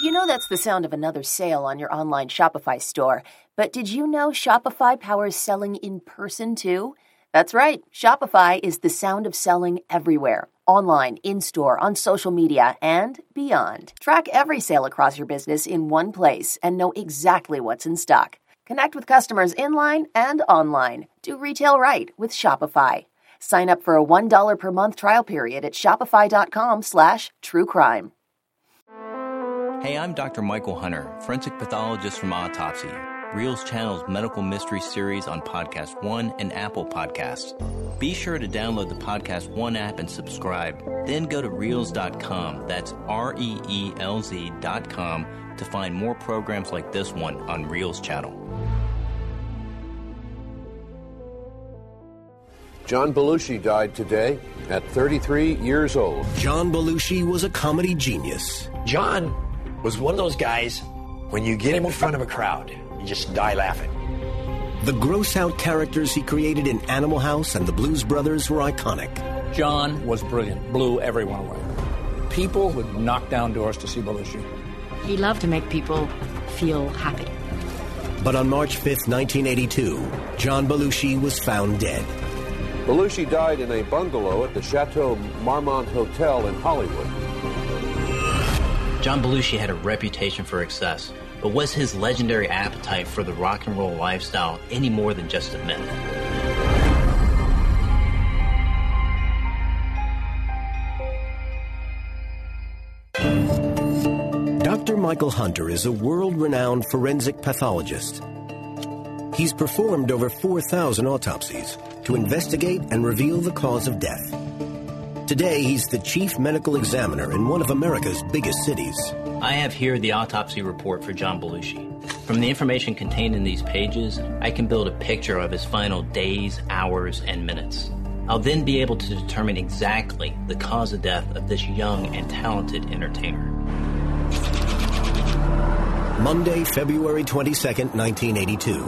You know that's the sound of another sale on your online Shopify store, but did you know Shopify powers selling in person too? That's right. Shopify is the sound of selling everywhere. Online, in-store, on social media, and beyond. Track every sale across your business in one place and know exactly what's in stock. Connect with customers in-line and online. Do retail right with Shopify. Sign up for a $1 per month trial period at shopify.com/truecrime. Hey, I'm Dr. Michael Hunter, forensic pathologist from Autopsy, Reels Channel's medical mystery series on Podcast One and Apple Podcasts. Be sure to download the Podcast One app and subscribe. Then go to Reels.com, that's REELZ.com, to find more programs like this one on Reels Channel. John Belushi died today at 33 years old. John Belushi was a comedy genius. John was one of those guys, when you get him in front of a crowd, you just die laughing. The gross-out characters he created in Animal House and The Blues Brothers were iconic. John was brilliant, blew everyone away. People would knock down doors to see Belushi. He loved to make people feel happy. But on March 5th, 1982, John Belushi was found dead. Belushi died in a bungalow at the Chateau Marmont Hotel in Hollywood. John Belushi had a reputation for excess, but was his legendary appetite for the rock and roll lifestyle any more than just a myth? Dr. Michael Hunter is a world-renowned forensic pathologist. He's performed over 4,000 autopsies to investigate and reveal the cause of death. Today, he's the chief medical examiner in one of America's biggest cities. I have here the autopsy report for John Belushi. From the information contained in these pages, I can build a picture of his final days, hours, and minutes. I'll then be able to determine exactly the cause of death of this young and talented entertainer. Monday, February 22nd, 1982.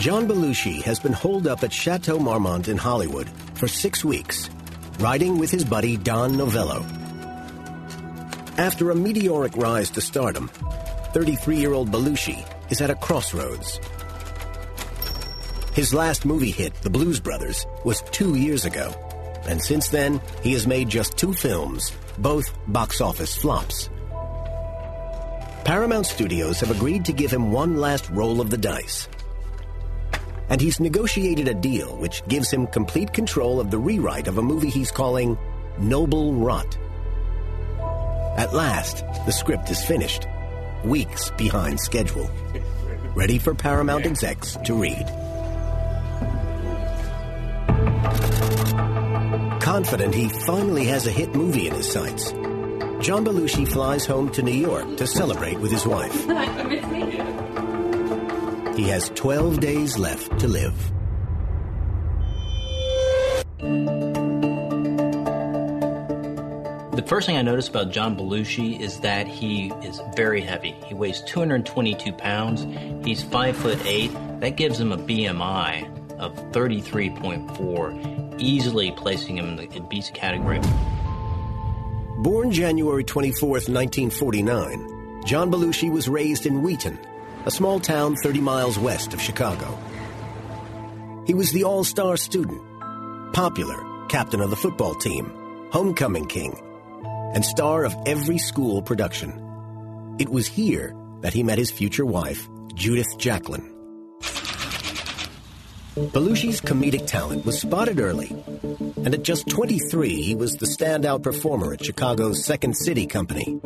John Belushi has been holed up at Chateau Marmont in Hollywood for 6 weeks, riding with his buddy Don Novello. After a meteoric rise to stardom, 33-year-old Belushi is at a crossroads. His last movie hit, The Blues Brothers, was 2 years ago, and since then, he has made just 2 films, both box office flops. Paramount Studios have agreed to give him one last roll of the dice. And he's negotiated a deal which gives him complete control of the rewrite of a movie he's calling Noble Rot. At last, the script is finished, weeks behind schedule, ready for Paramount execs to read. Confident he finally has a hit movie in his sights, John Belushi flies home to New York to celebrate with his wife. He has 12 days left to live. The first thing I noticed about John Belushi is that he is very heavy. He weighs 222 pounds. He's 5'8". That gives him a BMI of 33.4, easily placing him in the obese category. Born January 24th, 1949, John Belushi was raised in Wheaton, a small town 30 miles west of Chicago. He was the all-star student, popular, captain of the football team, homecoming king, and star of every school production. It was here that he met his future wife, Judith Jacklin. Belushi's comedic talent was spotted early, and at just 23, he was the standout performer at Chicago's Second City company.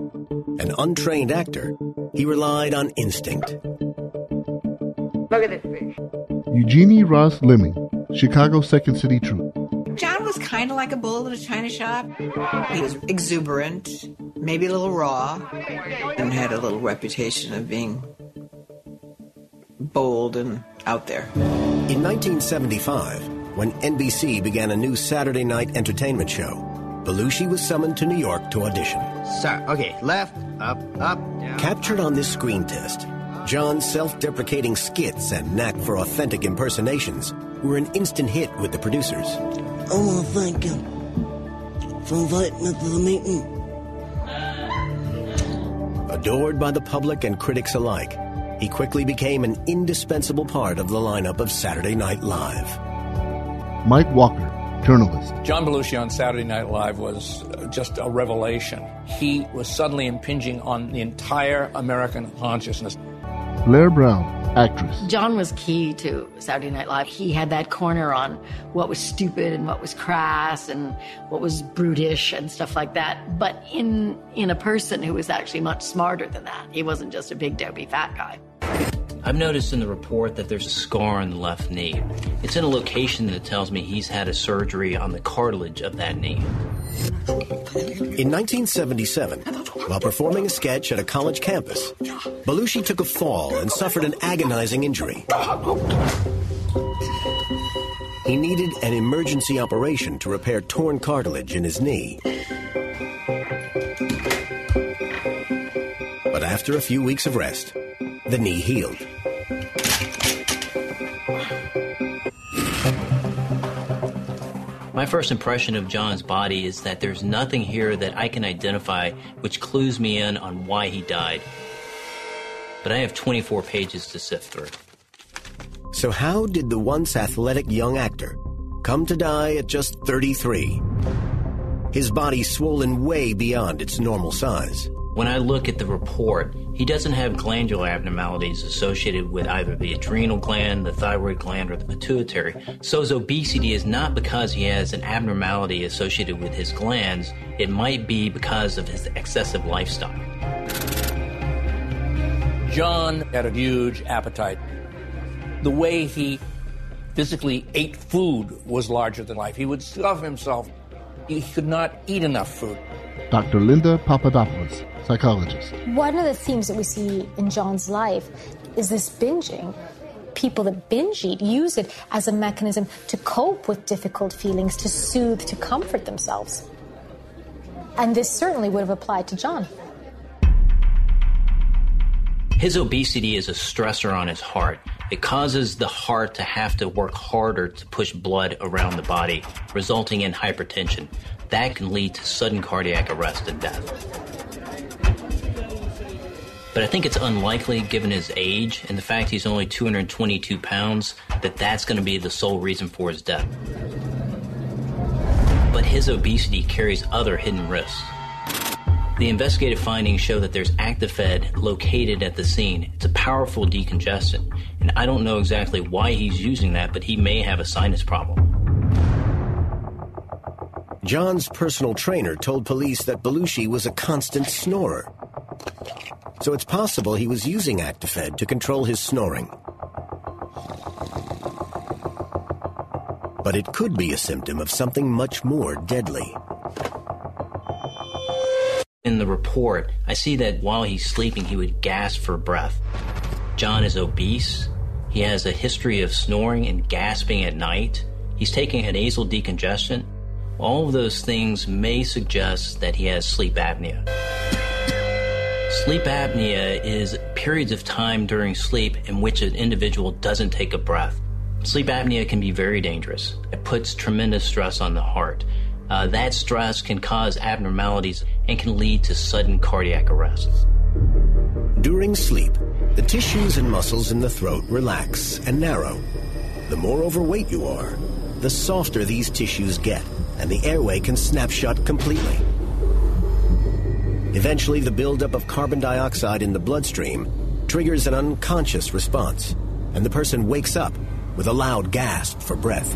An untrained actor, he relied on instinct. Look at this fish. Eugenie Ross Lemming, Chicago Second City troupe. John was kind of like a bull in a china shop. He was exuberant, maybe a little raw, and had a little reputation of being bold and out there. In 1975, when NBC began a new Saturday night entertainment show, Belushi was summoned to New York to audition. Sir, okay, left, up, down. Captured on this screen test, John's self-deprecating skits and knack for authentic impersonations were an instant hit with the producers. I want to thank you for inviting me to the meeting. Adored by the public and critics alike, he quickly became an indispensable part of the lineup of Saturday Night Live. Mike Walker, journalist. John Belushi on Saturday Night Live was just a revelation. He was suddenly impinging on the entire American consciousness. Blair Brown, actress. John was key to Saturday Night Live. He had that corner on what was stupid and what was crass and what was brutish and stuff like that, but in a person who was actually much smarter than that. He wasn't just a big, dopey, fat guy. I've noticed in the report that there's a scar on the left knee. It's in a location that tells me he's had a surgery on the cartilage of that knee. In 1977, while performing a sketch at a college campus, Belushi took a fall and suffered an agonizing injury. He needed an emergency operation to repair torn cartilage in his knee. But after a few weeks of rest, the knee healed. My first impression of John's body is that there's nothing here that I can identify, which clues me in on why he died. But I have 24 pages to sift through. So how did the once athletic young actor come to die at just 33? His body swollen way beyond its normal size. When I look at the report, he doesn't have glandular abnormalities associated with either the adrenal gland, the thyroid gland, or the pituitary. So his obesity is not because he has an abnormality associated with his glands. It might be because of his excessive lifestyle. John had a huge appetite. The way he physically ate food was larger than life. He would stuff himself. He could not eat enough food. Dr. Linda Papadopoulos, psychologist. One of the themes that we see in John's life is this binging. People that binge eat use it as a mechanism to cope with difficult feelings, to soothe, to comfort themselves. And this certainly would have applied to John. His obesity is a stressor on his heart. It causes the heart to have to work harder to push blood around the body, resulting in hypertension. That can lead to sudden cardiac arrest and death. But I think it's unlikely, given his age and the fact he's only 222 pounds, that that's going to be the sole reason for his death. But his obesity carries other hidden risks. The investigative findings show that there's Actifed located at the scene. It's a powerful decongestant, and I don't know exactly why he's using that, but he may have a sinus problem. John's personal trainer told police that Belushi was a constant snorer. So it's possible he was using Actifed to control his snoring. But it could be a symptom of something much more deadly. In the report, I see that while he's sleeping, he would gasp for breath. John is obese. He has a history of snoring and gasping at night. He's taking a nasal decongestant. All of those things may suggest that he has sleep apnea. Sleep apnea is periods of time during sleep in which an individual doesn't take a breath. Sleep apnea can be very dangerous. It puts tremendous stress on the heart. That stress can cause abnormalities and can lead to sudden cardiac arrest. During sleep, the tissues and muscles in the throat relax and narrow. The more overweight you are, the softer these tissues get, and the airway can snap shut completely. Eventually, the buildup of carbon dioxide in the bloodstream triggers an unconscious response, and the person wakes up with a loud gasp for breath.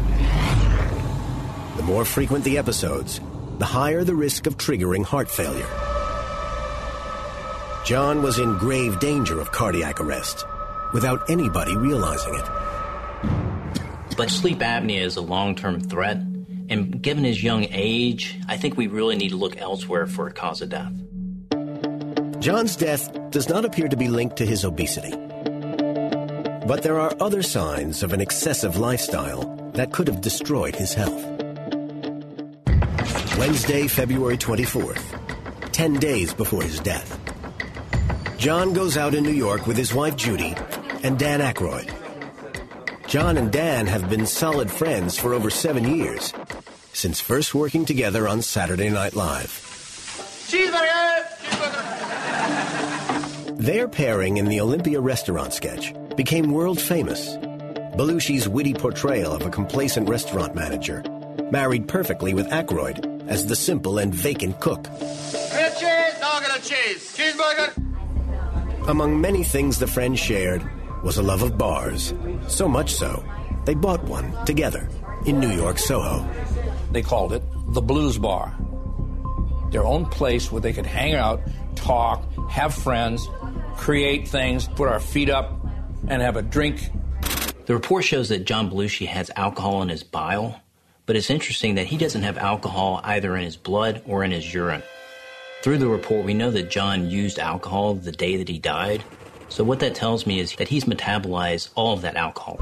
The more frequent the episodes, the higher the risk of triggering heart failure. John was in grave danger of cardiac arrest without anybody realizing it. But sleep apnea is a long-term threat. And given his young age, I think we really need to look elsewhere for a cause of death. John's death does not appear to be linked to his obesity. But there are other signs of an excessive lifestyle that could have destroyed his health. Wednesday, February 24th, 10 days before his death. John goes out in New York with his wife Judy and Dan Aykroyd. John and Dan have been solid friends for over 7 years, since first working together on Saturday Night Live. Cheeseburger! Cheeseburger! Their pairing in the Olympia restaurant sketch became world famous. Belushi's witty portrayal of a complacent restaurant manager married perfectly with Aykroyd as the simple and vacant cook. Get a cheese, no, get a cheese. Cheeseburger! Among many things the friends shared was a love of bars, so much so they bought one together in New York, Soho. They called it the Blues Bar. Their own place where they could hang out, talk, have friends, create things, put our feet up, and have a drink. The report shows that John Belushi has alcohol in his bile, but it's interesting that he doesn't have alcohol either in his blood or in his urine. Through the report, we know that John used alcohol the day that he died, so what that tells me is that he's metabolized all of that alcohol.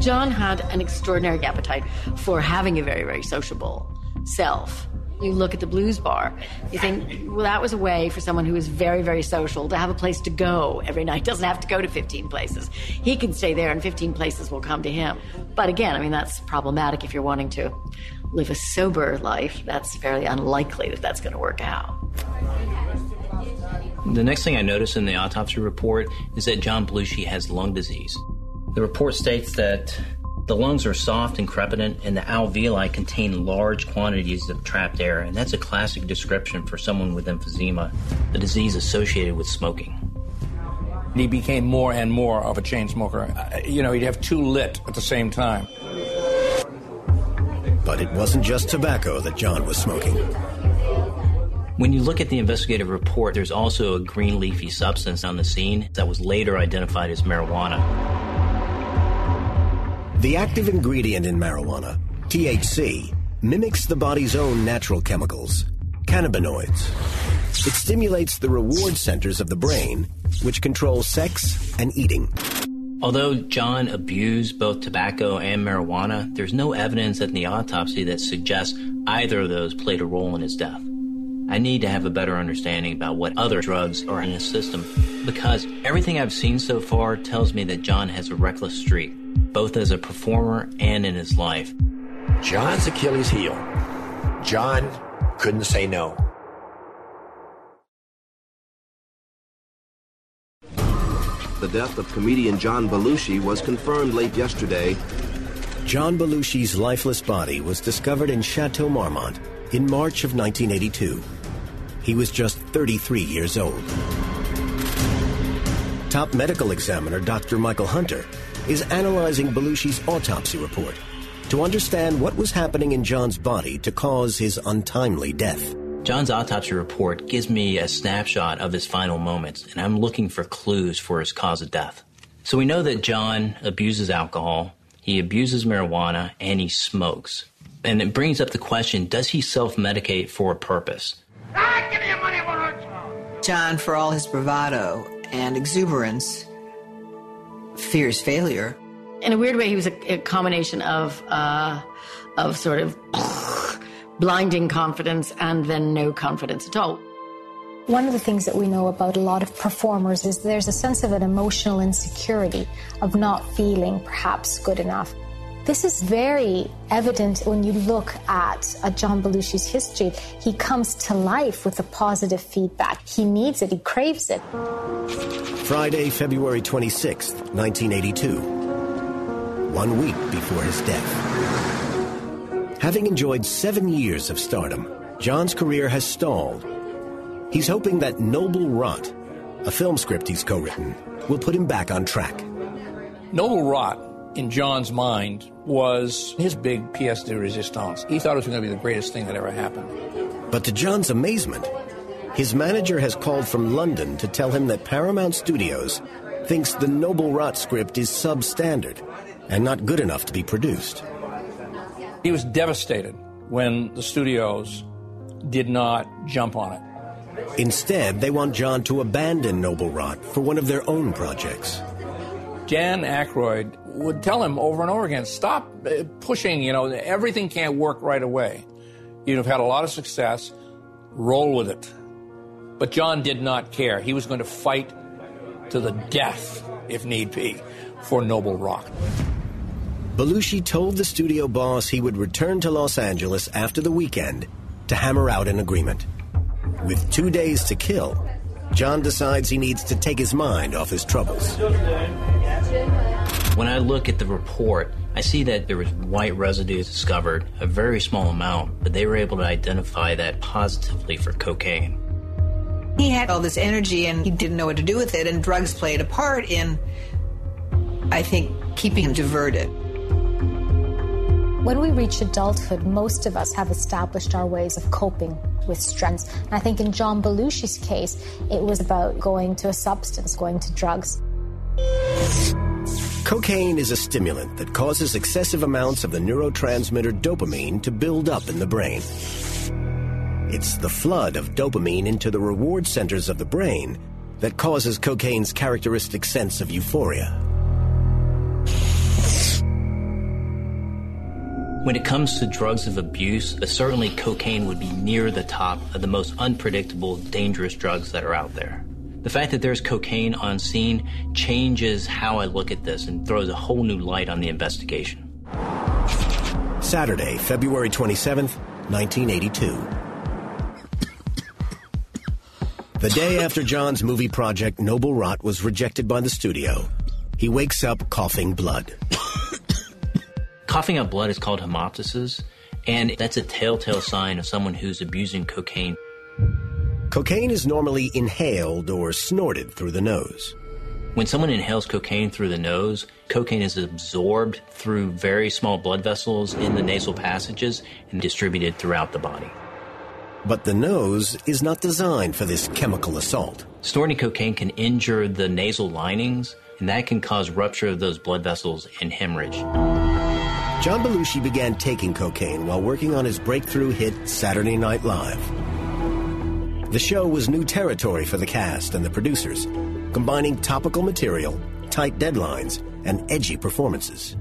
John had an extraordinary appetite for having a very, very sociable self. You look at the Blues Bar, you think, well, that was a way for someone who is very, very social to have a place to go every night. Doesn't have to go to 15 places. He can stay there and 15 places will come to him. But again, I mean, that's problematic if you're wanting to live a sober life. That's fairly unlikely that that's going to work out. The next thing I noticed in the autopsy report is that John Belushi has lung disease. The report states that the lungs are soft and crepidant, and the alveoli contain large quantities of trapped air, and that's a classic description for someone with emphysema, a disease associated with smoking. He became more and more of a chain smoker. You know, he'd have two lit at the same time. But it wasn't just tobacco that John was smoking. When you look at the investigative report, there's also a green leafy substance on the scene that was later identified as marijuana. The active ingredient in marijuana, THC, mimics the body's own natural chemicals, cannabinoids. It stimulates the reward centers of the brain, which control sex and eating. Although John abused both tobacco and marijuana, there's no evidence in the autopsy that suggests either of those played a role in his death. I need to have a better understanding about what other drugs are in his system, because everything I've seen so far tells me that John has a reckless streak, both as a performer and in his life. John's Achilles heel. John couldn't say no. The death of comedian John Belushi was confirmed late yesterday. John Belushi's lifeless body was discovered in Chateau Marmont in March of 1982. He was just 33 years old. Top medical examiner Dr. Michael Hunter is analyzing Belushi's autopsy report to understand what was happening in John's body to cause his untimely death. John's autopsy report gives me a snapshot of his final moments, and I'm looking for clues for his cause of death. So we know that John abuses alcohol, he abuses marijuana, and he smokes. And it brings up the question, does he self-medicate for a purpose? Give me your money, I want to... John, for all his bravado and exuberance, fears failure. In a weird way, he was a combination of sort of blinding confidence and then no confidence at all. One of the things that we know about a lot of performers is there's a sense of an emotional insecurity, of not feeling perhaps good enough. This is very evident when you look at John Belushi's history. He comes to life with the positive feedback. He needs it. He craves it. Friday, February 26th, 1982, 1 week before his death. Having enjoyed 7 years of stardom, John's career has stalled. He's hoping that Noble Rot, a film script he's co-written, will put him back on track. Noble Rot, in John's mind, was his big pièce de résistance. He thought it was going to be the greatest thing that ever happened. But to John's amazement, his manager has called from London to tell him that Paramount Studios thinks the Noble Rot script is substandard and not good enough to be produced. He was devastated when the studios did not jump on it. Instead, they want John to abandon Noble Rot for one of their own projects. Dan Aykroyd would tell him over and over again, stop pushing, you know, everything can't work right away. You've had a lot of success, roll with it. But John did not care. He was going to fight to the death, if need be, for Noble Rot. Belushi told the studio boss he would return to Los Angeles after the weekend to hammer out an agreement. With 2 days to kill, John decides he needs to take his mind off his troubles. When I look at the report, I see that there was white residue discovered, a very small amount, but they were able to identify that positively for cocaine. He had all this energy and he didn't know what to do with it, and drugs played a part in, I think, keeping him diverted. When we reach adulthood, most of us have established our ways of coping with stress. And I think in John Belushi's case, it was about going to a substance, going to drugs. Cocaine is a stimulant that causes excessive amounts of the neurotransmitter dopamine to build up in the brain. It's the flood of dopamine into the reward centers of the brain that causes cocaine's characteristic sense of euphoria. When it comes to drugs of abuse, certainly cocaine would be near the top of the most unpredictable, dangerous drugs that are out there. The fact that there's cocaine on scene changes how I look at this and throws a whole new light on the investigation. Saturday, February 27th, 1982. The day after John's movie project, Noble Rot, was rejected by the studio, he wakes up coughing blood. Coughing up blood is called hemoptysis, and that's a telltale sign of someone who's abusing cocaine. Cocaine is normally inhaled or snorted through the nose. When someone inhales cocaine through the nose, cocaine is absorbed through very small blood vessels in the nasal passages and distributed throughout the body. But the nose is not designed for this chemical assault. Snorting cocaine can injure the nasal linings, and that can cause rupture of those blood vessels and hemorrhage. John Belushi began taking cocaine while working on his breakthrough hit Saturday Night Live. The show was new territory for the cast and the producers, combining topical material, tight deadlines, and edgy performances.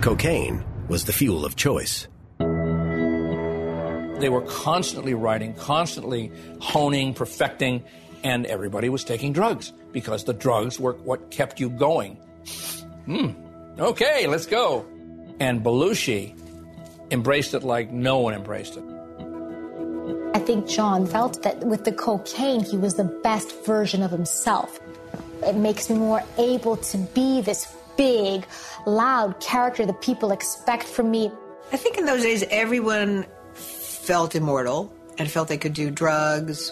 Cocaine was the fuel of choice. They were constantly writing, constantly honing, perfecting, and everybody was taking drugs because the drugs were what kept you going. Okay, let's go. And Belushi embraced it like no one embraced it. I think John felt that with the cocaine, he was the best version of himself. It makes me more able to be this big, loud character that people expect from me. I think in those days, everyone felt immortal and felt they could do drugs.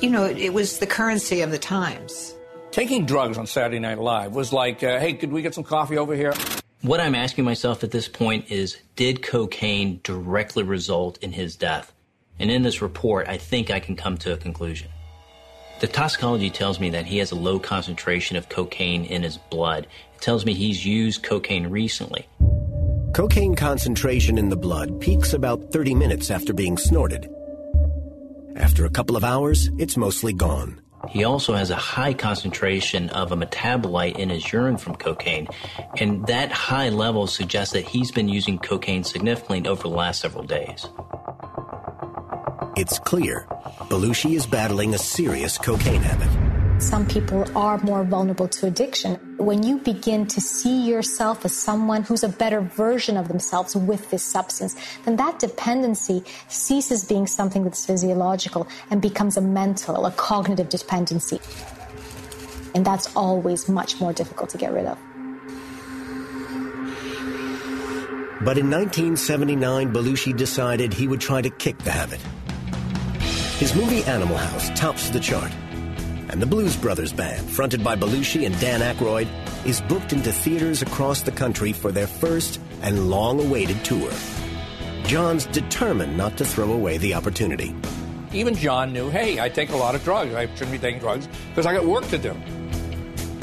You know, it was the currency of the times. Taking drugs on Saturday Night Live was like, hey, could we get some coffee over here? What I'm asking myself at this point is, did cocaine directly result in his death? And in this report, I think I can come to a conclusion. The toxicology tells me that he has a low concentration of cocaine in his blood. It tells me he's used cocaine recently. Cocaine concentration in the blood peaks about 30 minutes after being snorted. After a couple of hours, it's mostly gone. He also has a high concentration of a metabolite in his urine from cocaine, and that high level suggests that he's been using cocaine significantly over the last several days. It's clear Belushi is battling a serious cocaine habit. Some people are more vulnerable to addiction. When you begin to see yourself as someone who's a better version of themselves with this substance, then that dependency ceases being something that's physiological and becomes a mental, a cognitive dependency. And that's always much more difficult to get rid of. But in 1979, Belushi decided he would try to kick the habit. His movie Animal House tops the chart, and the Blues Brothers band, fronted by Belushi and Dan Aykroyd, is booked into theaters across the country for their first and long-awaited tour. John's determined not to throw away the opportunity. Even John knew, hey, I take a lot of drugs. I shouldn't be taking drugs because I got work to do.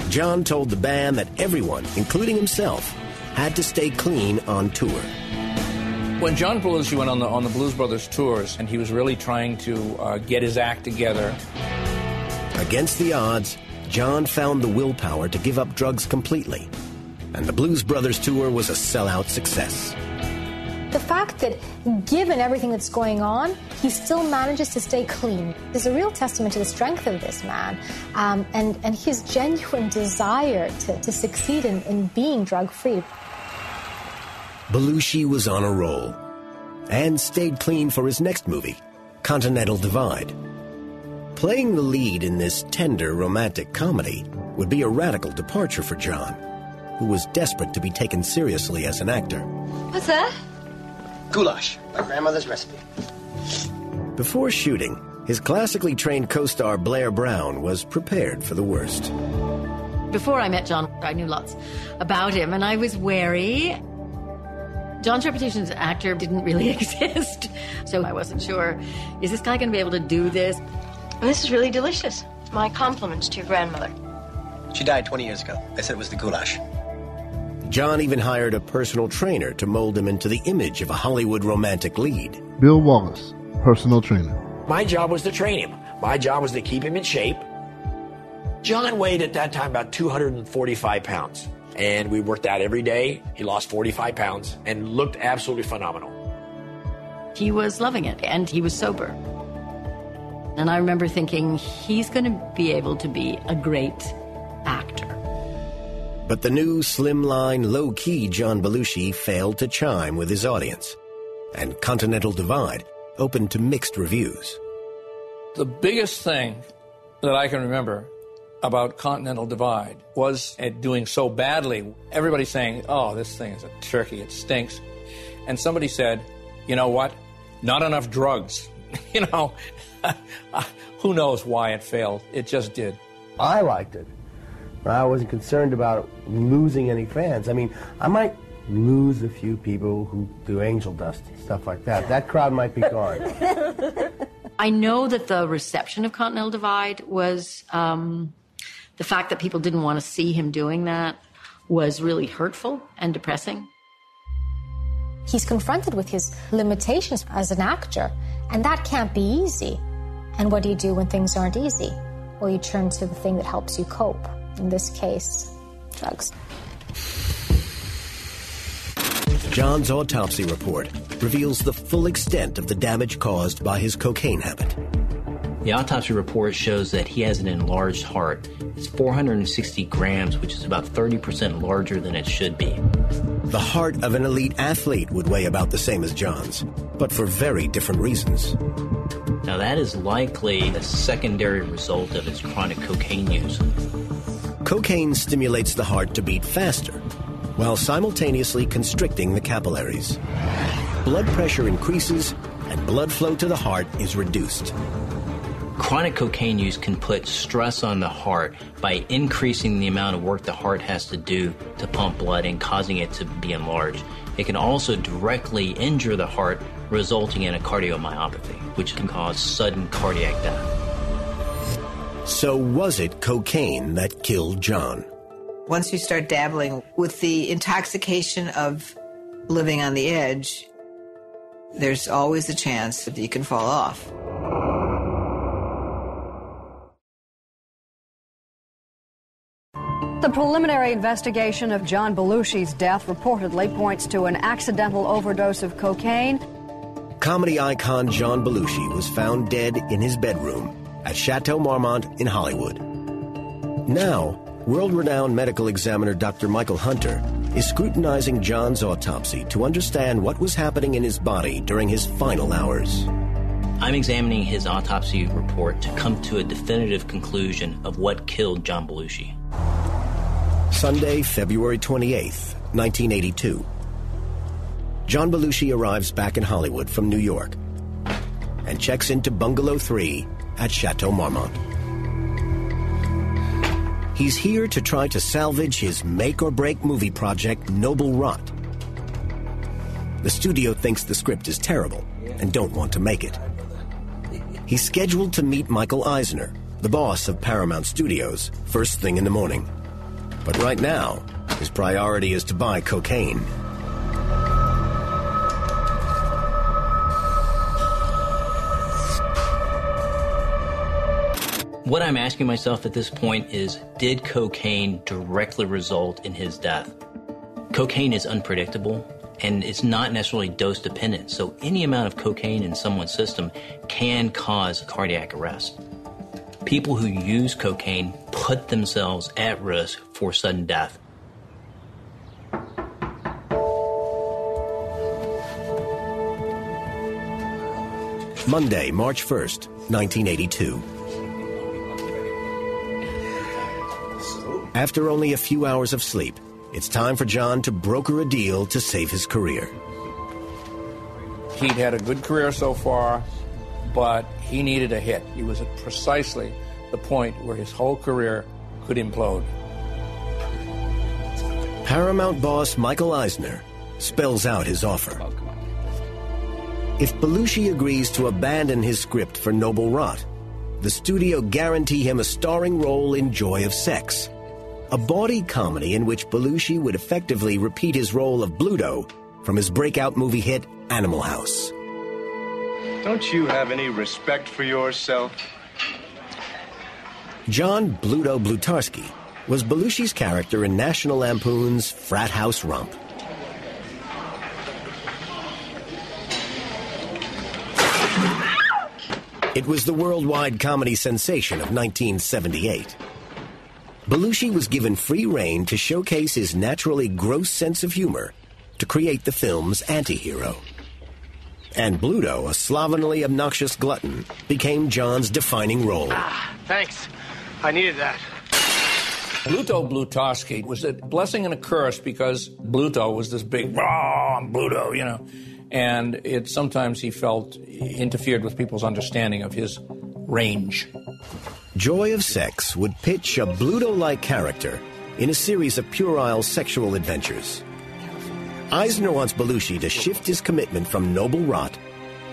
John told the band that everyone, including himself, had to stay clean on tour. When John Belushi went on the Blues Brothers tours, and he was really trying to get his act together. Against the odds, John found the willpower to give up drugs completely, and the Blues Brothers tour was a sellout success. The fact that, given everything that's going on, he still manages to stay clean is a real testament to the strength of this man and his genuine desire to succeed in being drug-free. Belushi was on a roll and stayed clean for his next movie, Continental Divide. Playing the lead in this tender romantic comedy would be a radical departure for John, who was desperate to be taken seriously as an actor. What's that? Goulash, my grandmother's recipe. Before shooting, his classically trained co-star Blair Brown was prepared for the worst. Before I met John, I knew lots about him, and I was wary. John's reputation as an actor didn't really exist, so I wasn't sure, is this guy going to be able to do this? This is really delicious. My compliments to your grandmother. She died 20 years ago. They said it was the goulash. John even hired a personal trainer to mold him into the image of a Hollywood romantic lead. Bill Wallace, personal trainer. My job was to train him. My job was to keep him in shape. John weighed at that time about 245 pounds, and we worked out every day. He lost 45 pounds and looked absolutely phenomenal. He was loving it, and he was sober. And I remember thinking, he's going to be able to be a great actor. But the new, slimline, low-key John Belushi failed to chime with his audience, and Continental Divide opened to mixed reviews. The biggest thing that I can remember about Continental Divide was it doing so badly. Everybody saying, oh, this thing is a turkey, it stinks. And somebody said, you know what, not enough drugs. You know, who knows why it failed? It just did. I liked it. I wasn't concerned about losing any fans. I mean, I might lose a few people who do angel dust and stuff like that. That crowd might be gone. I know that the reception of Continental Divide was, the fact that people didn't want to see him doing that was really hurtful and depressing. He's confronted with his limitations as an actor, and that can't be easy. And what do you do when things aren't easy? Well, you turn to the thing that helps you cope. In this case, drugs. John's autopsy report reveals the full extent of the damage caused by his cocaine habit. The autopsy report shows that he has an enlarged heart. It's 460 grams, which is about 30% larger than it should be. The heart of an elite athlete would weigh about the same as John's, but for very different reasons. Now, that is likely a secondary result of his chronic cocaine use. Cocaine stimulates the heart to beat faster, while simultaneously constricting the capillaries. Blood pressure increases, and blood flow to the heart is reduced. Chronic cocaine use can put stress on the heart by increasing the amount of work the heart has to do to pump blood and causing it to be enlarged. It can also directly injure the heart, resulting in a cardiomyopathy, which can cause sudden cardiac death. So was it cocaine that killed John? Once you start dabbling with the intoxication of living on the edge, there's always a chance that you can fall off. The preliminary investigation of John Belushi's death reportedly points to an accidental overdose of cocaine. Comedy icon John Belushi was found dead in his bedroom at Chateau Marmont in Hollywood. Now, world-renowned medical examiner Dr. Michael Hunter is scrutinizing John's autopsy to understand what was happening in his body during his final hours. I'm examining his autopsy report to come to a definitive conclusion of what killed John Belushi. Sunday, February 28th, 1982. John Belushi arrives back in Hollywood from New York and checks into Bungalow 3 at Chateau Marmont. He's here to try to salvage his make-or-break movie project, Noble Rot. The studio thinks the script is terrible and don't want to make it. He's scheduled to meet Michael Eisner, the boss of Paramount Studios, first thing in the morning. But right now, his priority is to buy cocaine. What I'm asking myself at this point is, did cocaine directly result in his death? Cocaine is unpredictable. And it's not necessarily dose dependent. So any amount of cocaine in someone's system can cause cardiac arrest. People who use cocaine put themselves at risk for sudden death. Monday, March 1st, 1982. After only a few hours of sleep, it's time for John to broker a deal to save his career. He'd had a good career so far, but he needed a hit. He was at precisely the point where his whole career could implode. Paramount boss Michael Eisner spells out his offer. If Belushi agrees to abandon his script for Noble Rot, the studio guarantee him a starring role in Joy of Sex, a bawdy comedy in which Belushi would effectively repeat his role of Bluto from his breakout movie hit, Animal House. Don't you have any respect for yourself? John Bluto Blutarski was Belushi's character in National Lampoon's Frat House Rump. It was the worldwide comedy sensation of 1978. Belushi was given free rein to showcase his naturally gross sense of humor to create the film's anti-hero. And Bluto, a slovenly, obnoxious glutton, became John's defining role. Thanks. I needed that. Bluto Blutarski was a blessing and a curse because Bluto was this big, "Rah, I'm Bluto," you know. And it sometimes he felt interfered with people's understanding of his range. Joy of Sex would pitch a Bluto-like character in a series of puerile sexual adventures. Eisner wants Belushi to shift his commitment from Noble Rot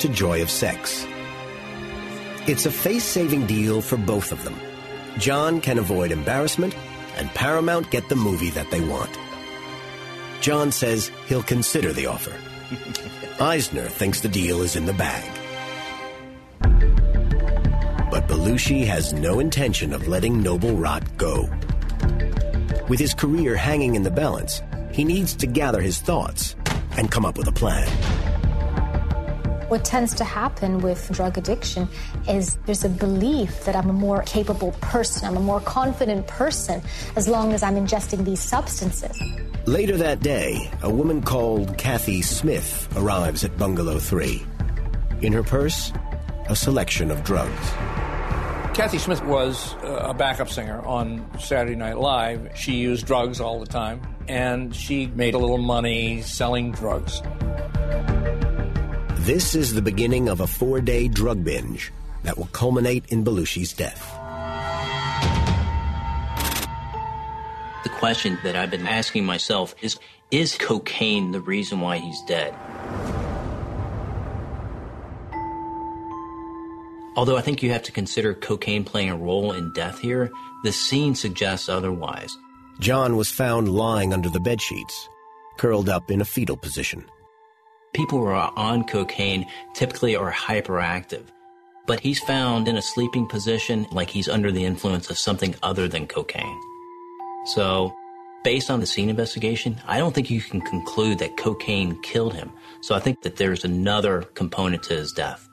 to Joy of Sex. It's a face-saving deal for both of them. John can avoid embarrassment, and Paramount get the movie that they want. John says he'll consider the offer. Eisner thinks the deal is in the bag. But Belushi has no intention of letting Noble Rot go. With his career hanging in the balance, he needs to gather his thoughts and come up with a plan. What tends to happen with drug addiction is there's a belief that I'm a more capable person, I'm a more confident person, as long as I'm ingesting these substances. Later that day, a woman called Kathy Smith arrives at Bungalow 3. In her purse, a selection of drugs. Kathy Smith was a backup singer on Saturday Night Live. She used drugs all the time, and she made a little money selling drugs. This is the beginning of a four-day drug binge that will culminate in Belushi's death. The question that I've been asking myself is cocaine the reason why he's dead? Although I think you have to consider cocaine playing a role in death here, the scene suggests otherwise. John was found lying under the bedsheets, curled up in a fetal position. People who are on cocaine typically are hyperactive, but he's found in a sleeping position like he's under the influence of something other than cocaine. So, based on the scene investigation, I don't think you can conclude that cocaine killed him. So I think that there's another component to his death.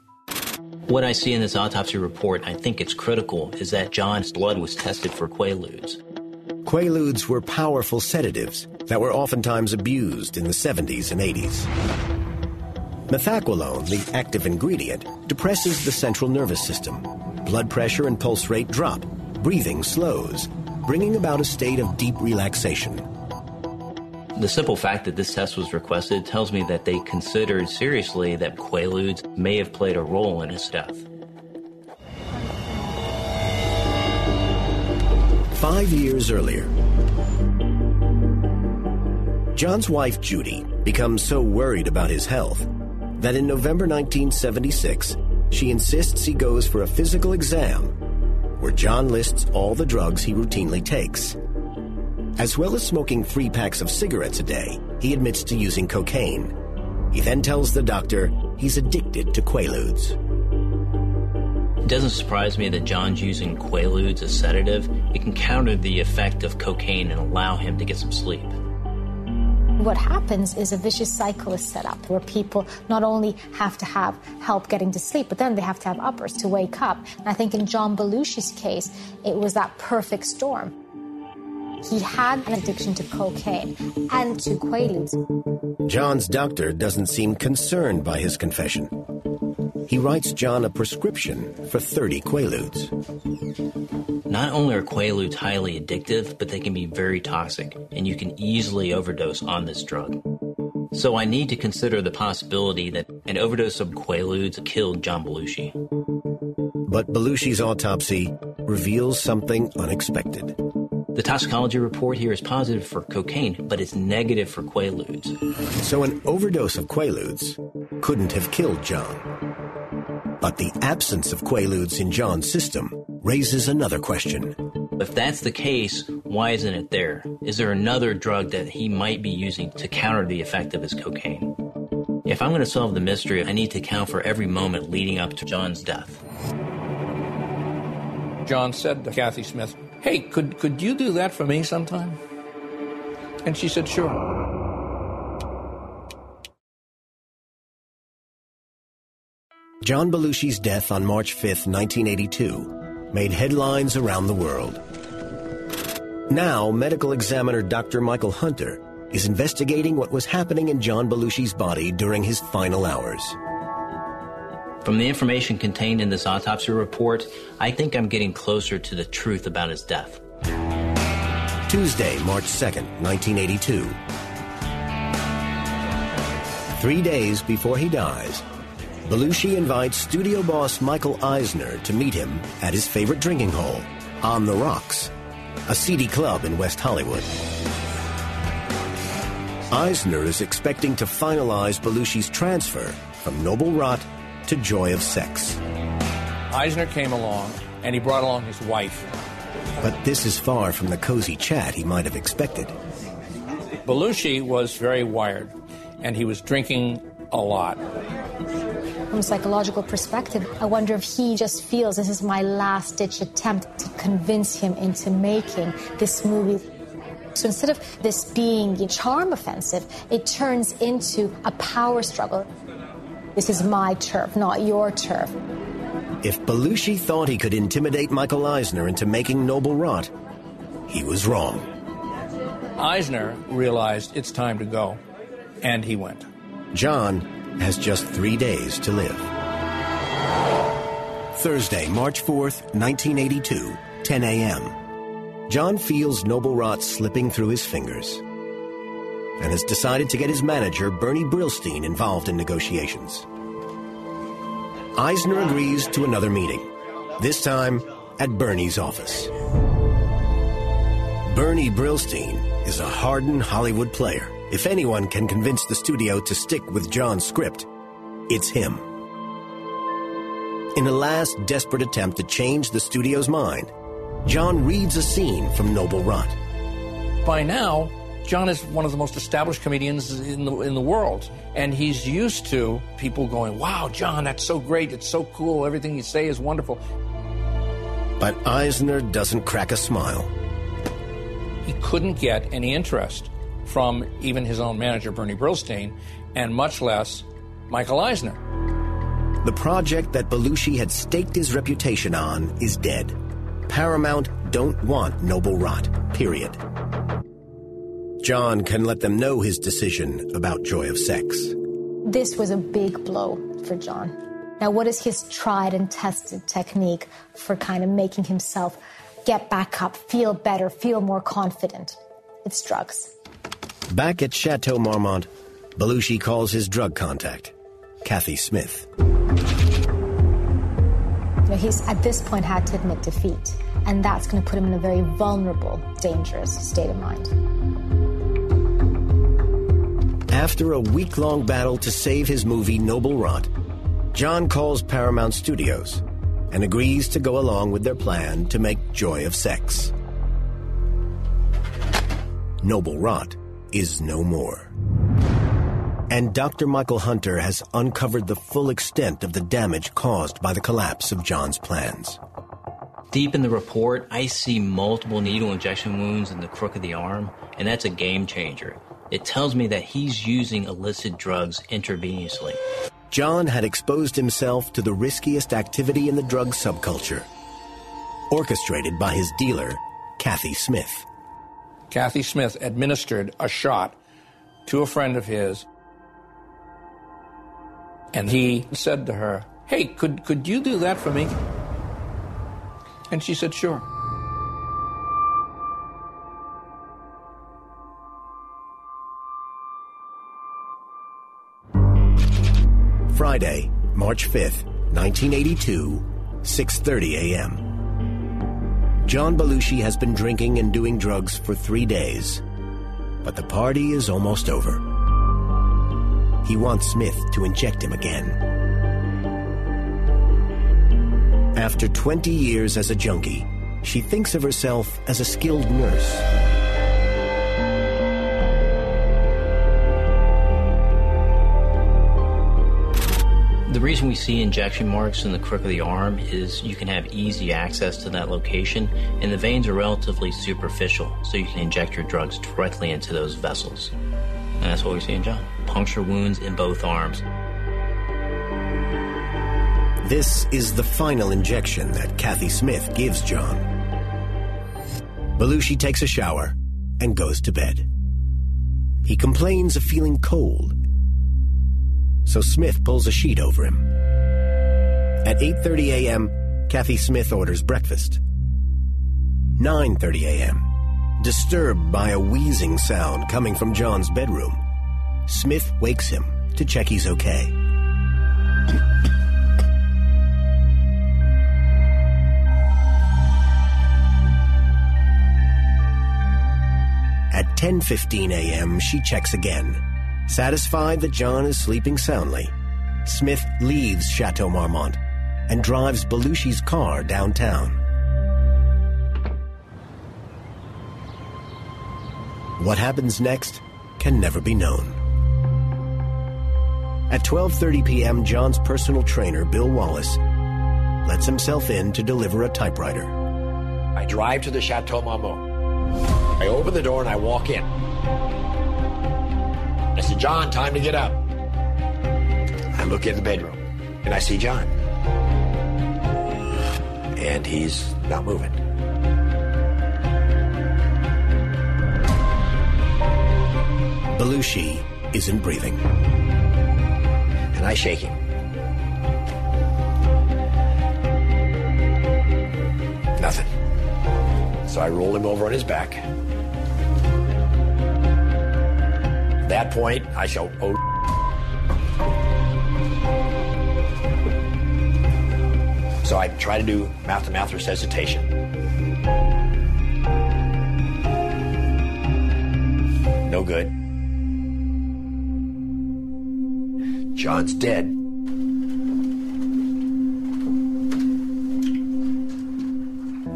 What I see in this autopsy report, I think it's critical, is that John's blood was tested for quaaludes. Quaaludes were powerful sedatives that were oftentimes abused in the 70s and 80s. Methaqualone, the active ingredient, depresses the central nervous system. Blood pressure and pulse rate drop, breathing slows, bringing about a state of deep relaxation. The simple fact that this test was requested tells me that they considered seriously that quaaludes may have played a role in his death. 5 years earlier, John's wife, Judy, becomes so worried about his health that in November 1976, she insists he goes for a physical exam where John lists all the drugs he routinely takes. As well as smoking 3 packs of cigarettes a day, he admits to using cocaine. He then tells the doctor he's addicted to quaaludes. It doesn't surprise me that John's using quaaludes as sedative. It can counter the effect of cocaine and allow him to get some sleep. What happens is a vicious cycle is set up where people not only have to have help getting to sleep, but then they have to have uppers to wake up. And I think in John Belushi's case, it was that perfect storm. He had an addiction to cocaine and to Quaaludes. John's doctor doesn't seem concerned by his confession. He writes John a prescription for 30 Quaaludes. Not only are Quaaludes highly addictive, but they can be very toxic, and you can easily overdose on this drug. So I need to consider the possibility that an overdose of Quaaludes killed John Belushi. But Belushi's autopsy reveals something unexpected. The toxicology report here is positive for cocaine, but it's negative for Quaaludes. So an overdose of Quaaludes couldn't have killed John. But the absence of Quaaludes in John's system raises another question. If that's the case, why isn't it there? Is there another drug that he might be using to counter the effect of his cocaine? If I'm going to solve the mystery, I need to account for every moment leading up to John's death. John said to Kathy Smith, "Hey, could you do that for me sometime?" And she said, "Sure." John Belushi's death on March 5th, 1982, made headlines around the world. Now, medical examiner Dr. Michael Hunter is investigating what was happening in John Belushi's body during his final hours. From the information contained in this autopsy report, I think I'm getting closer to the truth about his death. Tuesday, March 2nd, 1982. 3 days before he dies, Belushi invites studio boss Michael Eisner to meet him at his favorite drinking hole, On the Rocks, a seedy club in West Hollywood. Eisner is expecting to finalize Belushi's transfer from Noble Rot to Joy of Sex. Eisner came along, and he brought along his wife. But this is far from the cozy chat he might have expected. Belushi was very wired, and he was drinking a lot. From a psychological perspective, I wonder if he just feels this is my last-ditch attempt to convince him into making this movie. So instead of this being a charm offensive, it turns into a power struggle. This is my turf, not your turf. If Belushi thought he could intimidate Michael Eisner into making Noble Rot, he was wrong. Eisner realized it's time to go, and he went. John has just 3 days to live. Thursday, March 4th, 1982, 10 a.m. John feels Noble Rot slipping through his fingers and has decided to get his manager, Bernie Brillstein, involved in negotiations. Eisner agrees to another meeting, this time at Bernie's office. Bernie Brillstein is a hardened Hollywood player. If anyone can convince the studio to stick with John's script, it's him. In a last desperate attempt to change the studio's mind, John reads a scene from Noble Rot. By now, John is one of the most established comedians in the world, and he's used to people going, "Wow, John, that's so great, it's so cool, everything you say is wonderful." But Eisner doesn't crack a smile. He couldn't get any interest from even his own manager, Bernie Brillstein, and much less Michael Eisner. The project that Belushi had staked his reputation on is dead. Paramount don't want Noble Rot, period. John can let them know his decision about Joy of Sex. This was a big blow for John. Now, what is his tried and tested technique for kind of making himself get back up, feel better, feel more confident? It's drugs. Back at Chateau Marmont, Belushi calls his drug contact, Kathy Smith. He's at this point had to admit defeat, and that's going to put him in a very vulnerable, dangerous state of mind. After a week-long battle to save his movie Noble Rot, John calls Paramount Studios and agrees to go along with their plan to make Joy of Sex. Noble Rot is no more. And Dr. Michael Hunter has uncovered the full extent of the damage caused by the collapse of John's plans. Deep in the report, I see multiple needle injection wounds in the crook of the arm, and that's a game changer. it tells me that he's using illicit drugs intravenously. John had exposed himself to the riskiest activity in the drug subculture, orchestrated by his dealer, Kathy Smith. Kathy Smith administered a shot to a friend of his, and he said to her, "Hey, could you do that for me?" And she said, "Sure." Friday, March 5th, 1982, 6:30 a.m. John Belushi has been drinking and doing drugs for 3 days, but the party is almost over. He wants Smith to inject him again. After 20 years as a junkie, she thinks of herself as a skilled nurse. The reason we see injection marks in the crook of the arm is you can have easy access to that location, and the veins are relatively superficial, so you can inject your drugs directly into those vessels. And that's what we see in John. Puncture wounds in both arms. This is the final injection that Kathy Smith gives John. Belushi takes a shower and goes to bed. He complains of feeling cold, so Smith pulls a sheet over him. At 8:30 a.m., Kathy Smith orders breakfast. 9:30 a.m., disturbed by a wheezing sound coming from John's bedroom, Smith wakes him to check he's okay. At 10:15 a.m., she checks again. Satisfied that John is sleeping soundly, Smith leaves Chateau Marmont and drives Belushi's car downtown. What happens next can never be known. At 12:30 p.m., John's personal trainer, Bill Wallace, lets himself in to deliver a typewriter. I drive to the Chateau Marmont. I open the door and I walk in. I said, "John, time to get up." I look in the bedroom, and I see John. And he's not moving. Belushi isn't breathing. And I shake him. Nothing. So I roll him over on his back. At that point, I shout, "Oh!" So I try to do mouth-to-mouth resuscitation. No good. John's dead.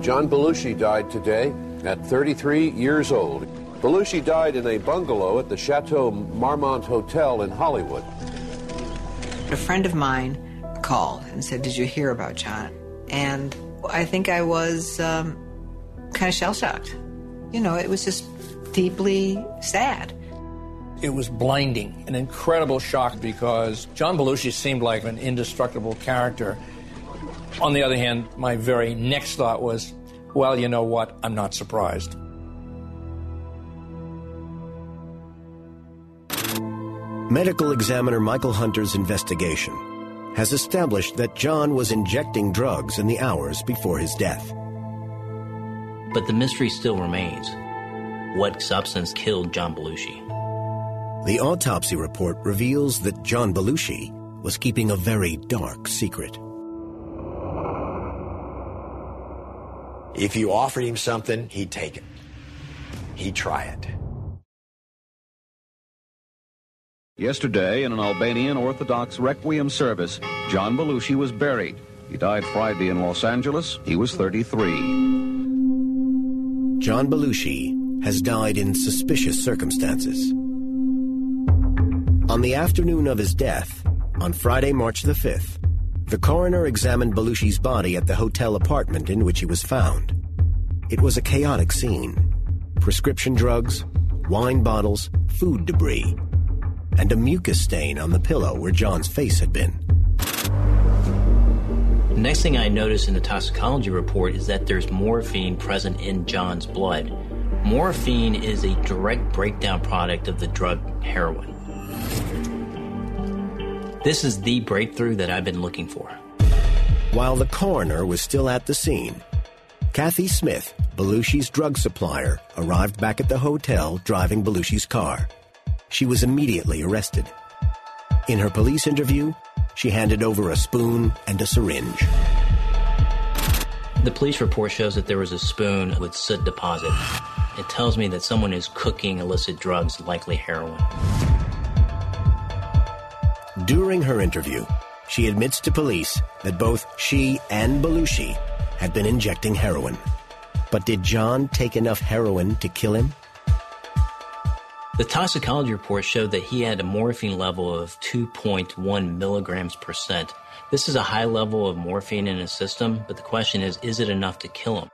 John Belushi died today at 33 years old. Belushi died in a bungalow at the Chateau Marmont Hotel in Hollywood. A friend of mine called and said, "Did you hear about John?" And I think I was kind of shell-shocked. You know, it was just deeply sad. It was blinding, an incredible shock, because John Belushi seemed like an indestructible character. On the other hand, my very next thought was, well, you know what, I'm not surprised. Medical examiner Michael Hunter's investigation has established that John was injecting drugs in the hours before his death. But the mystery still remains. What substance killed John Belushi? The autopsy report reveals that John Belushi was keeping a very dark secret. If you offered him something, he'd take it. He'd try it. Yesterday, in an Albanian Orthodox requiem service, John Belushi was buried. He died Friday in Los Angeles. He was 33. John Belushi has died in suspicious circumstances. On the afternoon of his death, on Friday, March the 5th, the coroner examined Belushi's body at the hotel apartment in which he was found. It was a chaotic scene. Prescription drugs, wine bottles, food debris, and a mucus stain on the pillow where John's face had been. The next thing I noticed in the toxicology report is that there's morphine present in John's blood. Morphine is a direct breakdown product of the drug heroin. This is the breakthrough that I've been looking for. While the coroner was still at the scene, Kathy Smith, Belushi's drug supplier, arrived back at the hotel driving Belushi's car. She was immediately arrested. In her police interview, she handed over a spoon and a syringe. The police report shows that there was a spoon with soot deposit. It tells me that someone is cooking illicit drugs, likely heroin. During her interview, she admits to police that both she and Belushi had been injecting heroin. But did John take enough heroin to kill him? The toxicology report showed that he had a morphine level of 2.1 milligrams percent. This is a high level of morphine in his system, but the question is it enough to kill him?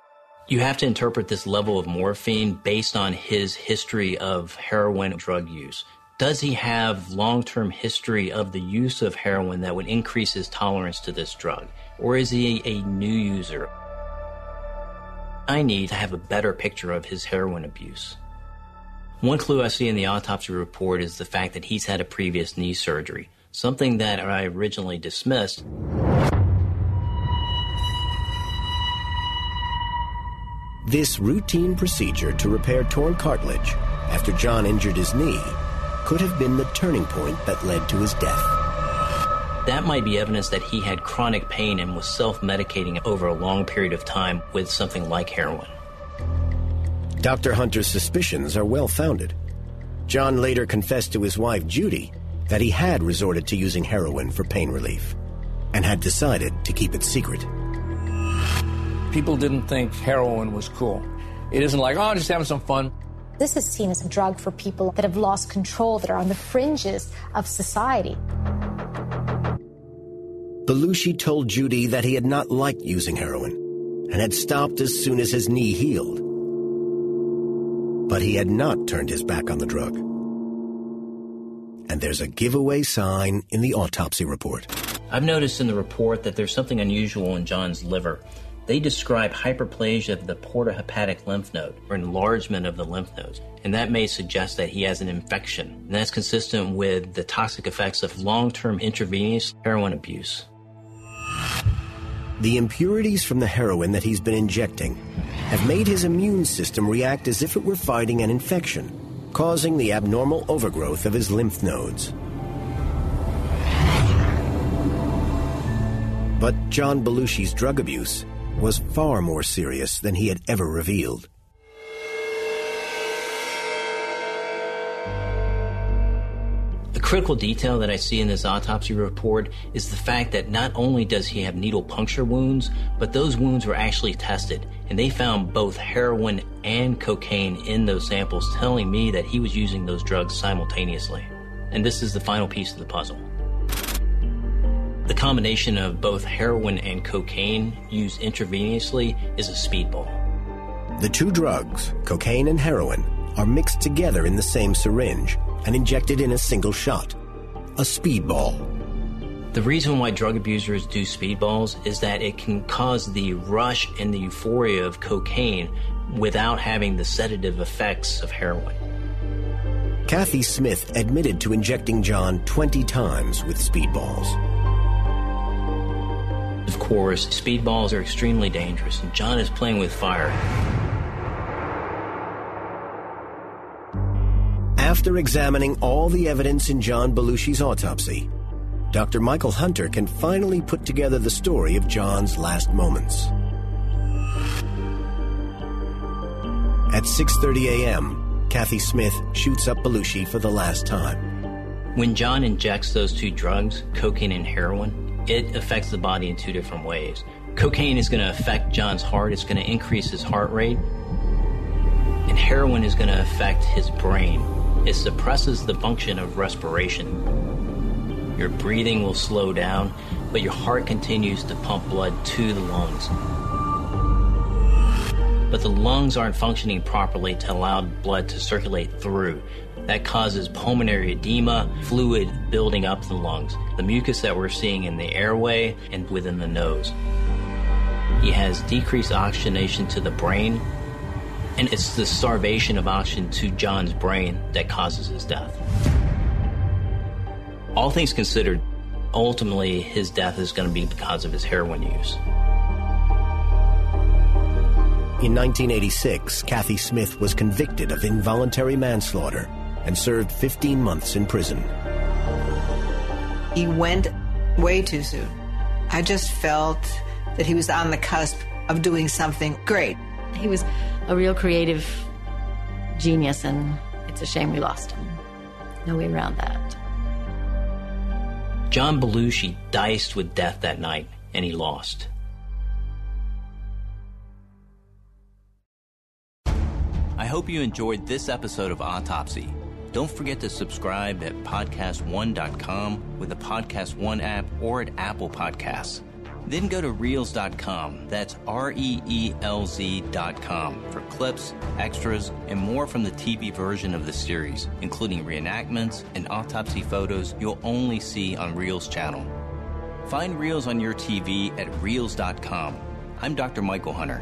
You have to interpret this level of morphine based on his history of heroin drug use. Does he have long-term history of the use of heroin that would increase his tolerance to this drug? Or is he a new user? I need to have a better picture of his heroin abuse. One clue I see in the autopsy report is the fact that he's had a previous knee surgery, something that I originally dismissed. This routine procedure to repair torn cartilage after John injured his knee could have been the turning point that led to his death. That might be evidence that he had chronic pain and was self-medicating over a long period of time with something like heroin. Dr. Hunter's suspicions are well-founded. John later confessed to his wife, Judy, that he had resorted to using heroin for pain relief and had decided to keep it secret. People didn't think heroin was cool. It isn't like, oh, just having some fun. This is seen as a drug for people that have lost control, that are on the fringes of society. Belushi told Judy that he had not liked using heroin and had stopped as soon as his knee healed. But he had not turned his back on the drug. And there's a giveaway sign in the autopsy report. I've noticed in the report that there's something unusual in John's liver. They describe hyperplasia of the portohepatic lymph node, or enlargement of the lymph nodes, and that may suggest that he has an infection, and that's consistent with the toxic effects of long-term intravenous heroin abuse. The impurities from the heroin that he's been injecting have made his immune system react as if it were fighting an infection, causing the abnormal overgrowth of his lymph nodes. But John Belushi's drug abuse was far more serious than he had ever revealed. The critical detail that I see in this autopsy report is the fact that not only does he have needle puncture wounds, but those wounds were actually tested, and they found both heroin and cocaine in those samples, telling me that he was using those drugs simultaneously. And this is the final piece of the puzzle. The combination of both heroin and cocaine used intravenously is a speedball. The two drugs, cocaine and heroin, are mixed together in the same syringe and injected in a single shot, a speedball. The reason why drug abusers do speedballs is that it can cause the rush and the euphoria of cocaine without having the sedative effects of heroin. Kathy Smith admitted to injecting John 20 times with speedballs. Of course, speedballs are extremely dangerous, and John is playing with fire. After examining all the evidence in John Belushi's autopsy, Dr. Michael Hunter can finally put together the story of John's last moments. At 6:30 a.m., Kathy Smith shoots up Belushi for the last time. When John injects those two drugs, cocaine and heroin, it affects the body in two different ways. Cocaine is going to affect John's heart. It's going to increase his heart rate. And heroin is going to affect his brain. It suppresses the function of respiration. Your breathing will slow down, but your heart continues to pump blood to the lungs. but the lungs aren't functioning properly to allow blood to circulate through. That causes pulmonary edema, fluid building up in the lungs, the mucus that we're seeing in the airway and within the nose. He has decreased oxygenation to the brain, and it's the starvation of oxygen to John's brain that causes his death. All things considered, ultimately his death is going to be because of his heroin use. In 1986, Kathy Smith was convicted of involuntary manslaughter and served 15 months in prison. He went way too soon. I just felt that he was on the cusp of doing something great. He was a real creative genius, and it's a shame we lost him. No way around that. John Belushi diced with death that night, and he lost. I hope you enjoyed this episode of Autopsy. Don't forget to subscribe at podcastone.com with the Podcast One app or at Apple Podcasts. Then go to Reels.com, that's Reelz.com, for clips, extras, and more from the TV version of the series, including reenactments and autopsy photos you'll only see on Reels Channel. Find Reels on your TV at Reels.com. I'm Dr. Michael Hunter.